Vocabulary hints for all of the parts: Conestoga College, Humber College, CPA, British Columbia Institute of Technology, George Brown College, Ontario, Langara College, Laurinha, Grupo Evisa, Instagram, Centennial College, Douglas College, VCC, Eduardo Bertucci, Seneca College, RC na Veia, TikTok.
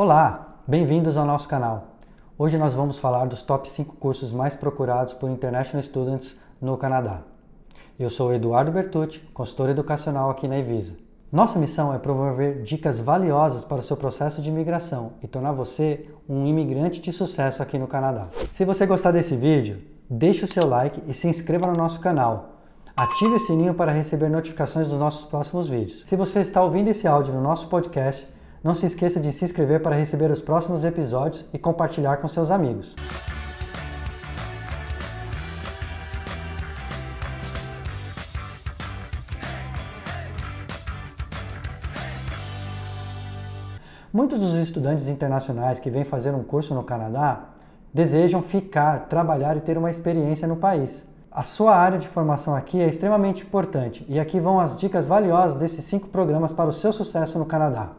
Olá, bem-vindos ao nosso canal. Hoje nós vamos falar dos top 5 cursos mais procurados por International Students no Canadá. Eu sou Eduardo Bertucci, consultor educacional aqui na Evisa. Nossa missão é promover dicas valiosas para o seu processo de imigração e tornar você um imigrante de sucesso aqui no Canadá. Se você gostar desse vídeo, deixe o seu like e se inscreva no nosso canal. Ative o sininho para receber notificações dos nossos próximos vídeos. Se você está ouvindo esse áudio no nosso podcast, não se esqueça de se inscrever para receber os próximos episódios e compartilhar com seus amigos. Muitos dos estudantes internacionais que vêm fazer um curso no Canadá desejam ficar, trabalhar e ter uma experiência no país. A sua área de formação aqui é extremamente importante e aqui vão as dicas valiosas desses 5 programas para o seu sucesso no Canadá.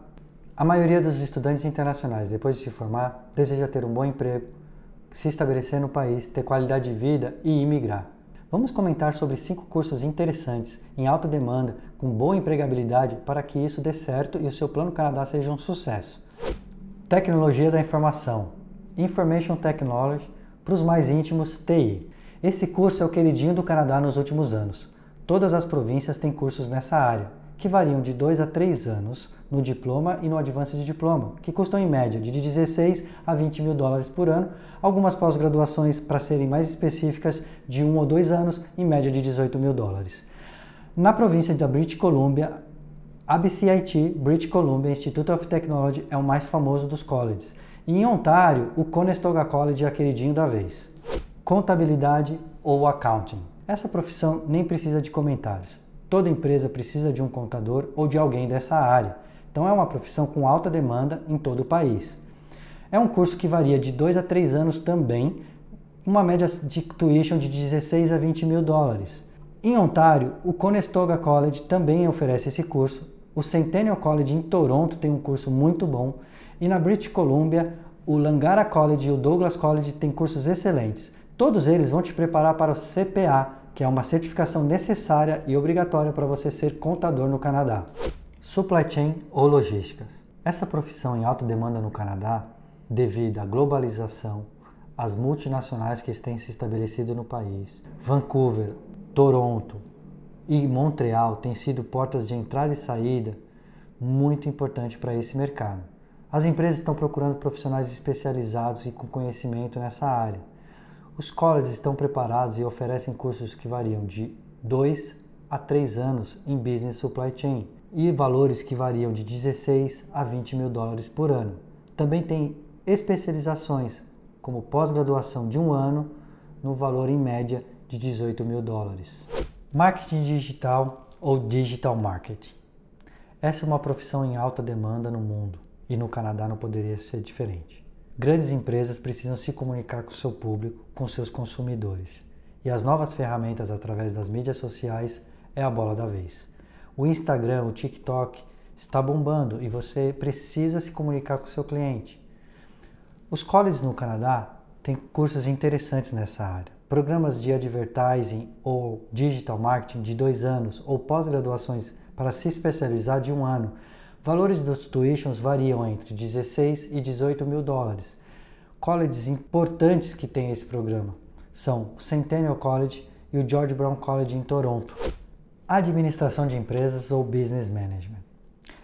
A maioria dos estudantes internacionais, depois de se formar, deseja ter um bom emprego, se estabelecer no país, ter qualidade de vida e imigrar. Vamos comentar sobre 5 cursos interessantes, em alta demanda, com boa empregabilidade, para que isso dê certo e o seu plano Canadá seja um sucesso. Tecnologia da Informação, Information Technology, para os mais íntimos, TI. Esse curso é o queridinho do Canadá nos últimos anos. Todas as províncias têm cursos nessa área, que variam de 2 a 3 anos no diploma e no advance de diploma, que custam em média de 16 a 20 mil dólares por ano, algumas pós-graduações, para serem mais específicas, de 1 ou 2 anos, em média de 18 mil dólares. Na província da British Columbia, BCIT, British Columbia Institute of Technology, é o mais famoso dos colleges. E em Ontário, o Conestoga College é a queridinho da vez. Contabilidade ou accounting. Essa profissão nem precisa de comentários. Toda empresa precisa de um contador ou de alguém dessa área, então é uma profissão com alta demanda em todo o país. É um curso que varia de 2 a 3 anos também, uma média de tuition de 16 a 20 mil dólares. Em Ontário, o Conestoga College também oferece esse curso, o Centennial College em Toronto tem um curso muito bom, e na British Columbia, o Langara College e o Douglas College têm cursos excelentes. Todos eles vão te preparar para o CPA, que é uma certificação necessária e obrigatória para você ser contador no Canadá. Supply Chain ou Logísticas. Essa profissão em alta demanda no Canadá, devido à globalização, às multinacionais que têm se estabelecido no país. Vancouver, Toronto e Montreal têm sido portas de entrada e saída muito importante para esse mercado. As empresas estão procurando profissionais especializados e com conhecimento nessa área. Os colleges estão preparados e oferecem cursos que variam de 2 a 3 anos em Business Supply Chain e valores que variam de 16 a 20 mil dólares por ano. Também tem especializações, como pós-graduação de 1 ano, no valor em média de 18 mil dólares. Marketing Digital ou Digital Marketing. Essa é uma profissão em alta demanda no mundo e no Canadá não poderia ser diferente. Grandes empresas precisam se comunicar com o seu público, com seus consumidores. E as novas ferramentas através das mídias sociais é a bola da vez. O Instagram, o TikTok está bombando e você precisa se comunicar com o seu cliente. Os colleges no Canadá têm cursos interessantes nessa área. Programas de advertising ou digital marketing de 2 anos ou pós-graduações para se especializar de 1 ano. Valores dos tuitions variam entre 16 e 18 mil dólares. Colleges importantes que têm esse programa são o Centennial College e o George Brown College em Toronto. Administração de Empresas ou Business Management.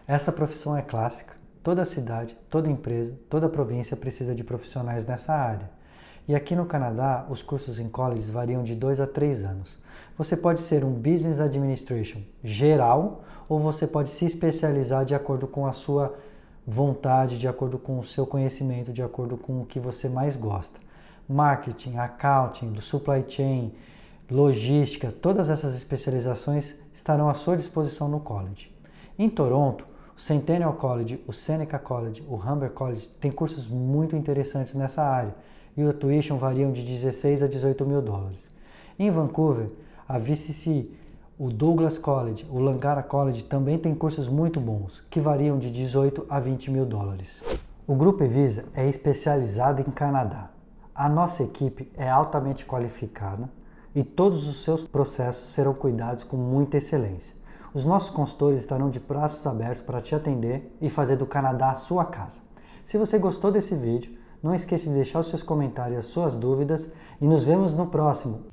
Essa profissão é clássica. Toda cidade, toda empresa, toda província precisa de profissionais nessa área. E aqui no Canadá, os cursos em colleges variam de 2 a 3 anos. Você pode ser um Business Administration geral ou você pode se especializar de acordo com a sua vontade, de acordo com o seu conhecimento, de acordo com o que você mais gosta. Marketing, accounting, supply chain, logística, todas essas especializações estarão à sua disposição no college. Em Toronto, o Centennial College, o Seneca College, o Humber College têm cursos muito interessantes nessa área. E o tuition variam de 16 a 18 mil dólares. Em Vancouver, a VCC, o Douglas College, o Langara College também tem cursos muito bons, que variam de 18 a 20 mil dólares. O Grupo Evisa é especializado em Canadá. A nossa equipe é altamente qualificada e todos os seus processos serão cuidados com muita excelência. Os nossos consultores estarão de braços abertos para te atender e fazer do Canadá a sua casa. Se você gostou desse vídeo, não esqueça de deixar os seus comentários e as suas dúvidas e nos vemos no próximo.